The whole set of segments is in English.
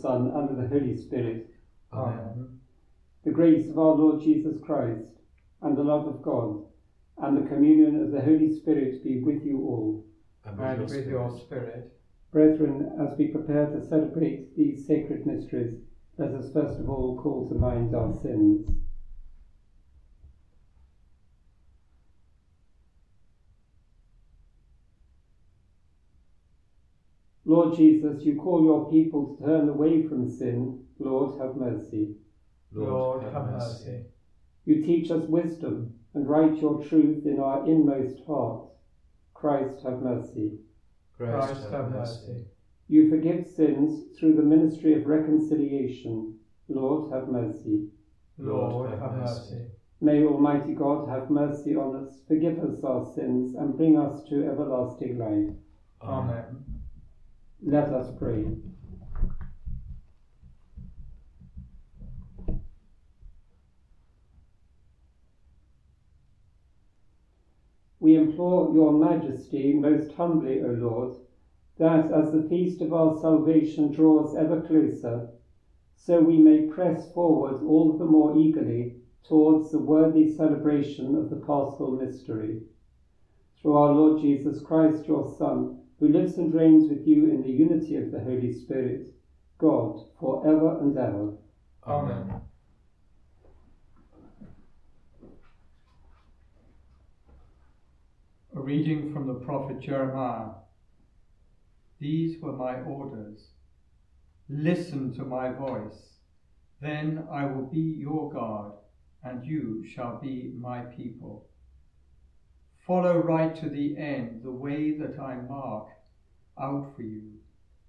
Son, and of the Holy Spirit. Amen. The grace of our Lord Jesus Christ, and the love of God, and the communion of the Holy Spirit be with you all. And with your spirit. Brethren, as we prepare to celebrate these sacred mysteries, let us first of all call to mind our sins. Lord Jesus, you call your people to turn away from sin. Lord, have mercy. Lord, have mercy. You teach us wisdom and write your truth in our inmost heart. Christ, have mercy. Christ, have mercy. You forgive sins through the ministry of reconciliation. Lord, have mercy. Lord, have mercy. May Almighty God have mercy on us, forgive us our sins, and bring us to everlasting life. Amen. Let us pray. We implore your majesty most humbly, O Lord, that as the feast of our salvation draws ever closer, so we may press forward all the more eagerly towards the worthy celebration of the Paschal mystery. Through our Lord Jesus Christ, your Son, who lives and reigns with you in the unity of the Holy Spirit, God, for ever and ever. Amen. A reading from the prophet Jeremiah. These were my orders. Listen to my voice. Then I will be your God, and you shall be my people. Follow right to the end the way that I mark out for you,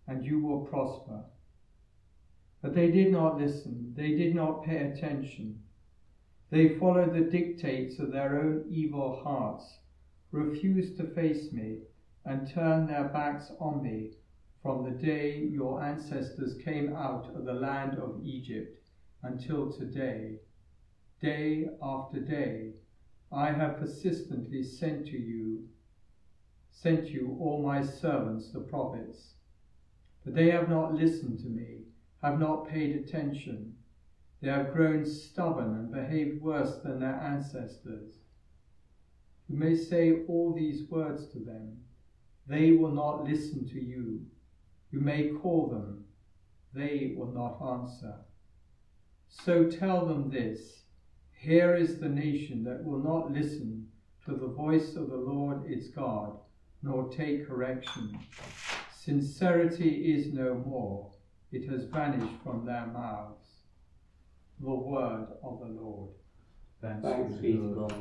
and you will prosper. But they did not listen, they did not pay attention. They followed the dictates of their own evil hearts, refused to face me, and turned their backs on me from the day your ancestors came out of the land of Egypt until today. Day after day, I have persistently sent you all my servants, the prophets, but they have not listened to me, have not paid attention. They have grown stubborn and behaved worse than their ancestors. You may say all these words to them. They will not listen to you. You may call them. They will not answer. So tell them this. Here is the nation that will not listen to the voice of the Lord its God, nor take correction. Sincerity is no more. It has vanished from their mouths. The word of the Lord. Thanks be to God.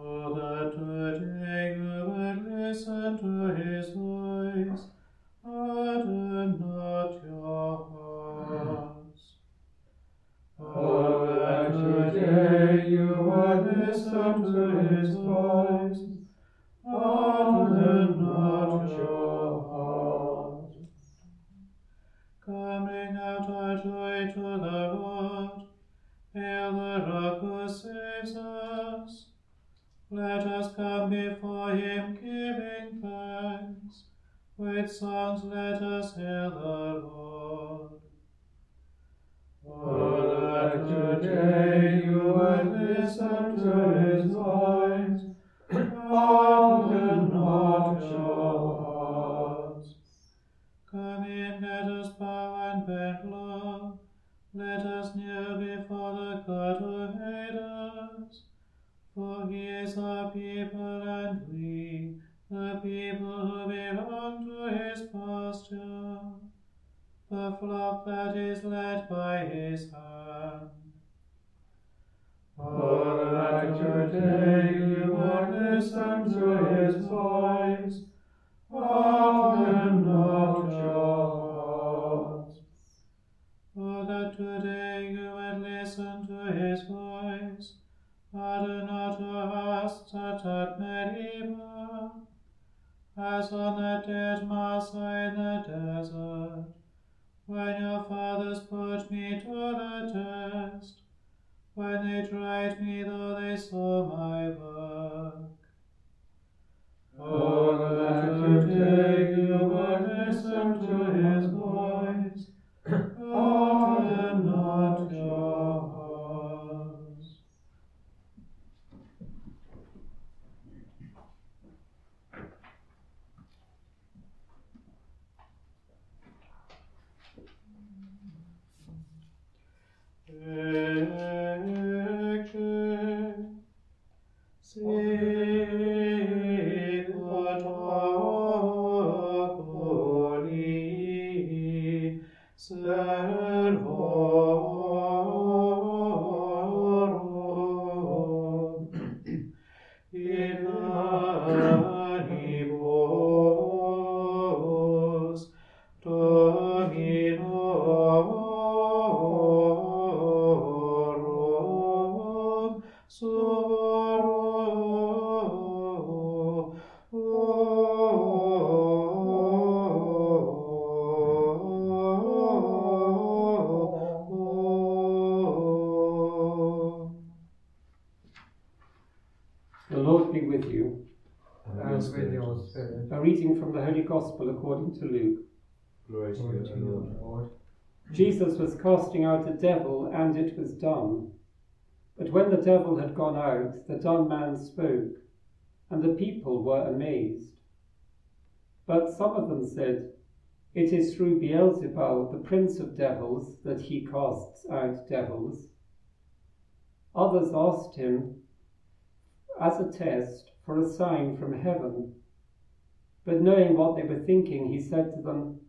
Oh, that today we would listen to his voice, harden not your hearts. Oh, that today you would listen to his voice, harden not your hearts. Coming out our joy to the Lord, hail the rock who saves us. Let us come before him giving thanks. With songs let us hail the Lord. For that today you would listen to his voice, harden not your hearts. Come in, let us bow and bend low, let us kneel before the God who made us. For he is our people and we, the people who belong to his pasture, the flock that is led by his hand. Oh, that today you would listen to his voice, harden not your hearts. Oh, that today you would listen to his voice, harden not your hearts that have made evil, as on the day of Massa in the desert, when your fathers put me to the test, when they tried me though they saw my work. Oh, that today you would listen to his voice, harden not your hearts. Gospel according to Luke. Glory to you, Lord. Jesus was casting out a devil, and it was done. But when the devil had gone out, the dumb man spoke, and the people were amazed. But some of them said, "It is through Beelzebub, the prince of devils, that he casts out devils." Others asked him, as a test, for a sign from heaven. But knowing what they were thinking, he said to them,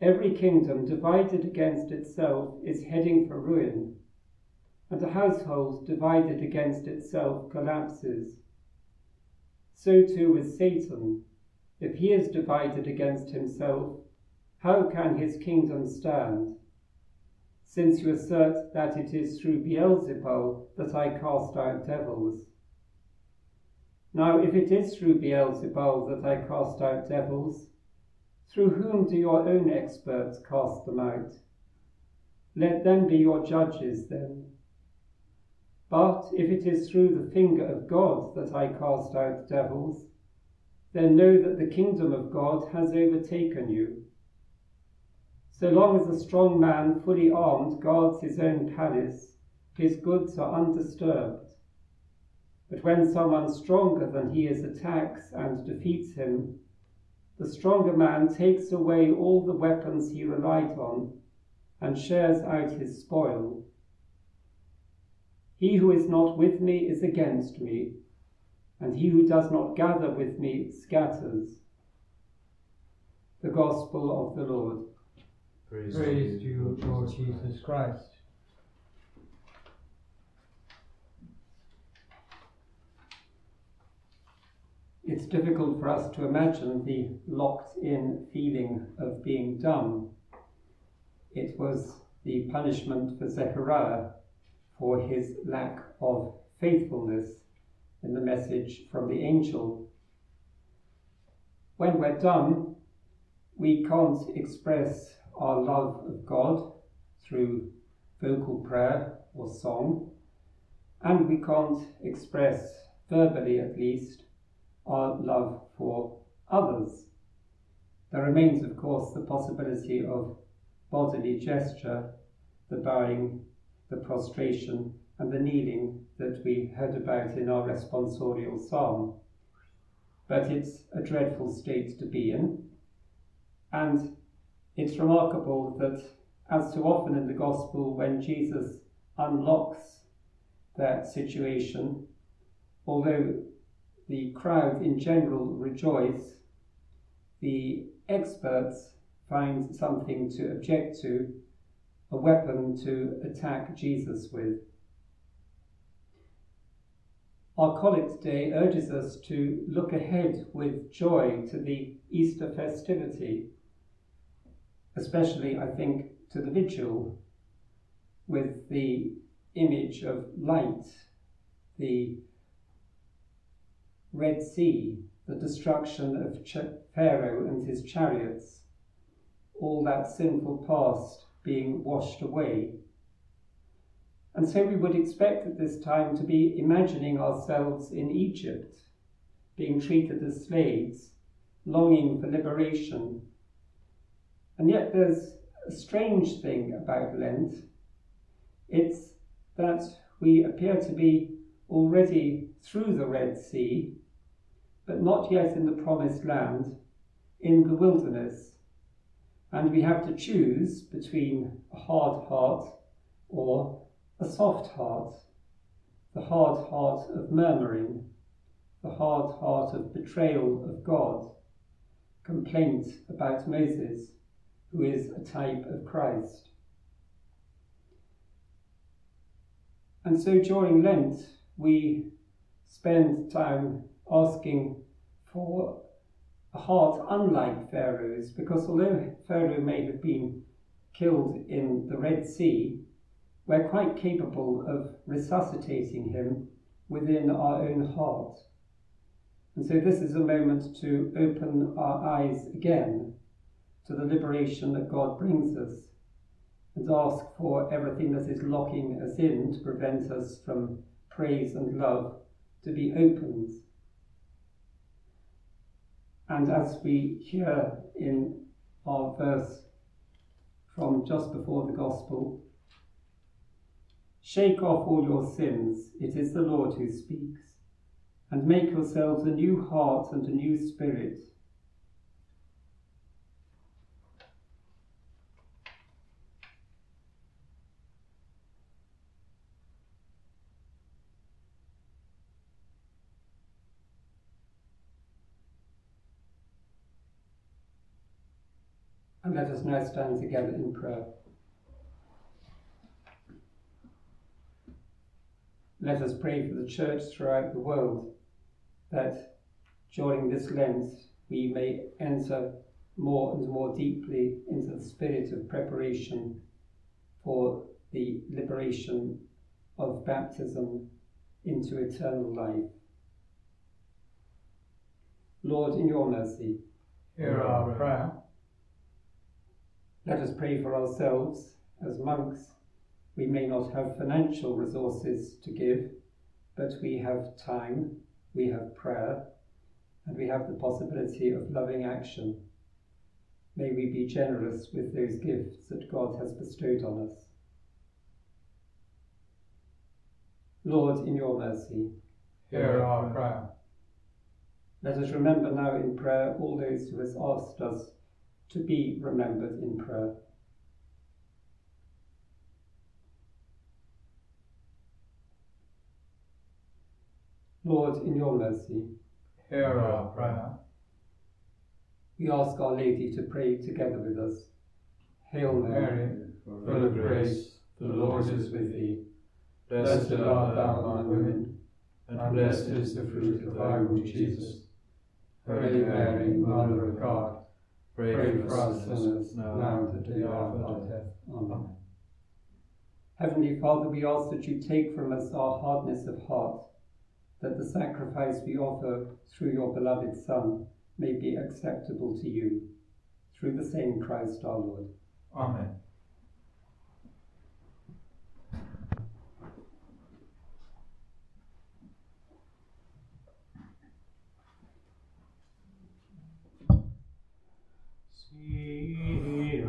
"Every kingdom divided against itself is heading for ruin, and a household divided against itself collapses. So too is Satan. If he is divided against himself, how can his kingdom stand? Since you assert that it is through Beelzebub that I cast out devils. Now if it is through Beelzebub that I cast out devils, through whom do your own experts cast them out? Let them be your judges then. But if it is through the finger of God that I cast out devils, then know that the kingdom of God has overtaken you. So long as a strong man, fully armed, guards his own palace, his goods are undisturbed. But when someone stronger than he is attacks and defeats him, the stronger man takes away all the weapons he relied on and shares out his spoil. He who is not with me is against me, and he who does not gather with me scatters." The Gospel of the Lord. Praise to you, Lord Jesus Christ. It's difficult for us to imagine the locked-in feeling of being dumb. It was the punishment for Zechariah for his lack of faithfulness in the message from the angel. When we're dumb, we can't express our love of God through vocal prayer or song, and we can't express, verbally at least, our love for others. There remains, of course, the possibility of bodily gesture, the bowing, the prostration and the kneeling that we heard about in our responsorial psalm. But it's a dreadful state to be in, and it's remarkable that, as so often in the Gospel, when Jesus unlocks that situation, although the crowd in general rejoice, the experts find something to object to, a weapon to attack Jesus with. Our Collect Day urges us to look ahead with joy to the Easter festivity, especially, I think, to the vigil, with the image of light, the Red Sea, the destruction of Pharaoh and his chariots, all that sinful past being washed away. And so we would expect at this time to be imagining ourselves in Egypt, being treated as slaves, longing for liberation. And yet there's a strange thing about Lent. It's that we appear to be already through the Red Sea, but not yet in the Promised Land, in the wilderness. And we have to choose between a hard heart or a soft heart, the hard heart of murmuring, the hard heart of betrayal of God, complaint about Moses, who is a type of Christ. And so during Lent, we spend time asking for a heart unlike Pharaoh's, because although Pharaoh may have been killed in the Red Sea, we're quite capable of resuscitating him within our own heart. And so this is a moment to open our eyes again to the liberation that God brings us, and ask for everything that is locking us in to prevent us from praise and love to be opened. And as we hear in our verse from just before the Gospel, shake off all your sins, it is the Lord who speaks, and make yourselves a new heart and a new spirit. And let us now stand together in prayer. Let us pray for the Church throughout the world, that during this Lent we may enter more and more deeply into the spirit of preparation for the liberation of baptism into eternal life. Lord, in your mercy, hear our prayer. Let us pray for ourselves. As monks, we may not have financial resources to give, but we have time, we have prayer, and we have the possibility of loving action. May we be generous with those gifts that God has bestowed on us. Lord, in your mercy, hear our prayer. Let us remember now in prayer all those who have asked us to be remembered in prayer. Lord, in your mercy, hear our prayer. We ask Our Lady to pray together with us. Hail Mary, full of grace, the Lord is with thee. Blessed art thou among women, and blessed is the fruit of thy womb, Jesus. Holy Mary, Mother of God, pray for us sinners now and at the hour of our death. Amen. Heavenly Father, we ask that you take from us our hardness of heart, that the sacrifice we offer through your beloved Son may be acceptable to you. Through the same Christ our Lord. Amen. See,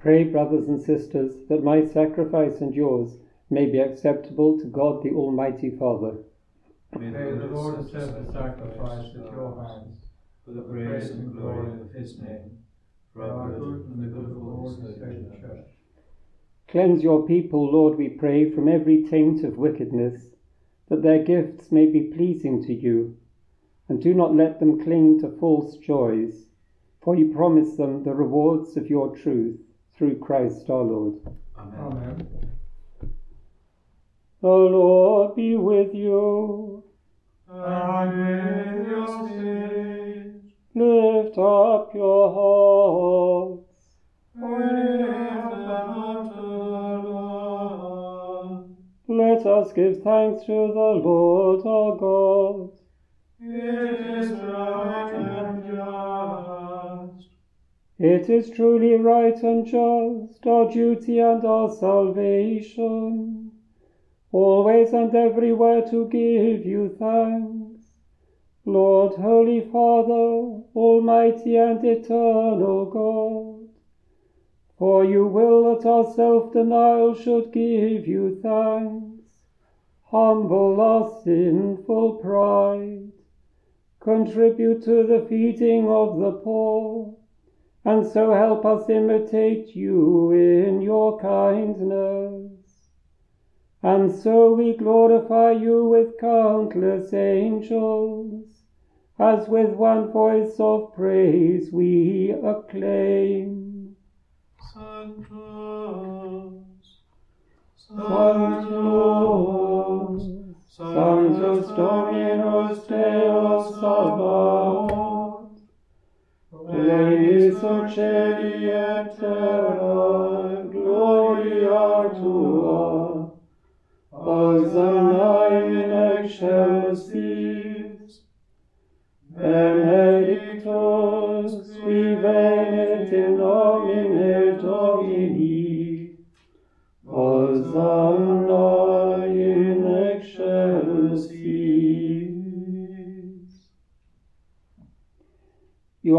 Pray, brothers and sisters, that my sacrifice and yours may be acceptable to God the Almighty Father. May the Lord accept the sacrifice at your hands, for the praise and glory of his name, for our good and the good of all the church. Cleanse your people, Lord, we pray, from every taint of wickedness, that their gifts may be pleasing to you, and do not let them cling to false joys, for you promise them the rewards of your truth. Through Christ our Lord. Amen. Amen. The Lord be with you. And with your spirit. Lift up your hearts. We lift them up to the Lord. Let us give thanks to the Lord our God. It is right and just. It is truly right and just, our duty and our salvation, always and everywhere to give you thanks, Lord, Holy Father, Almighty and Eternal God. For you will that our self-denial should give you thanks, humble our sinful pride, contribute to the feeding of the poor, and so help us imitate you in your kindness. And so we glorify you with countless angels, as with one voice of praise we acclaim. Sanctus, Sanctus, Sanctus Dominus Deus Sabaoth. Deus Celi et Terra, Gloria Tua, Hosanna in excelsis, Benedictus qui venit in nomine Domini, Hosanna in excelsis. You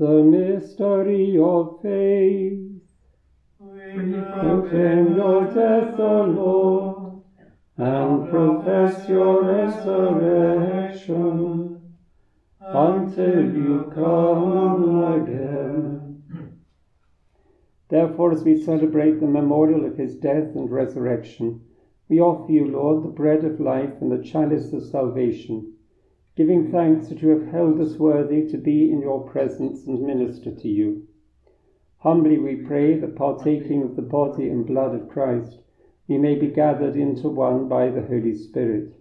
The mystery of faith. We proclaim your death, O Lord, and profess your resurrection. until you come again. Therefore, as we celebrate the memorial of his death and resurrection, we offer you, Lord, the bread of life and the chalice of salvation, giving thanks that you have held us worthy to be in your presence and minister to you. Humbly we pray that, partaking of the body and blood of Christ, we may be gathered into one by the Holy Spirit.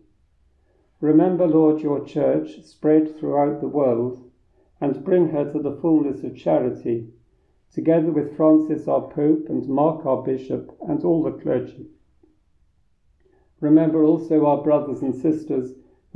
Remember, Lord, your church spread throughout the world, and bring her to the fullness of charity, together with Francis our Pope and Mark our Bishop and all the clergy. Remember also our brothers and sisters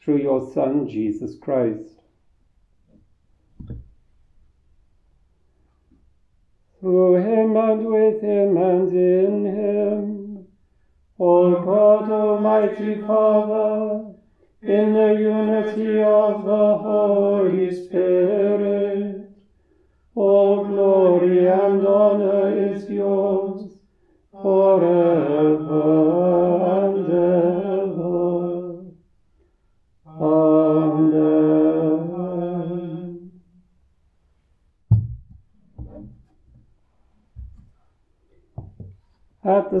through your Son, Jesus Christ. Through him and with him and in him, O God, Almighty Father, in the unity of the Holy Spirit, all glory and honor is yours, forever and ever. Amen. At the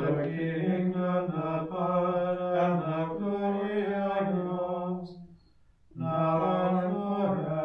the kingdom, the power, and the glory are yours, now and forever.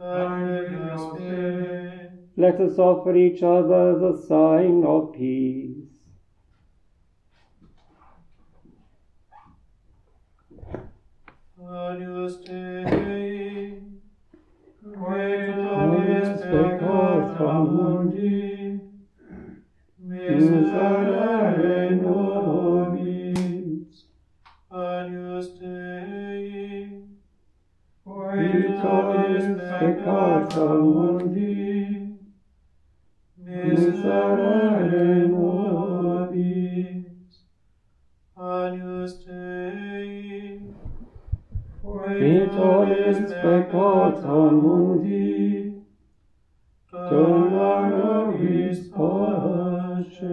And with your spirit. Let us offer each other the sign of peace. Agnus Dei, Creator is peccata mundi, miserere nobis. Agnus Dei, Creator is peccata mundi, miserere nobis. Agnus Dei, Victorious peccata mundi, dona nobis pace.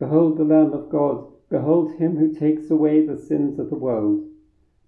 Behold the Lamb of God, behold him who takes away the sins of the world.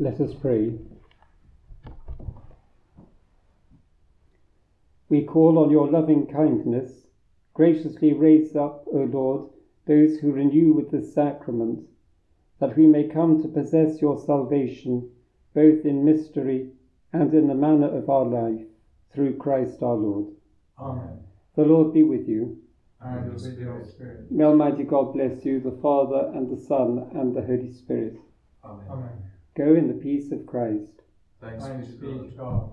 Let us pray. We call on your loving kindness. Graciously raise up, O Lord, those who renew with this sacrament, that we may come to possess your salvation, both in mystery and in the manner of our life, through Christ our Lord. Amen. The Lord be with you. And with your spirit. May Almighty God bless you, the Father, and the Son, and the Holy Spirit. Amen. Amen. Go in the peace of Christ. Thanks be to God.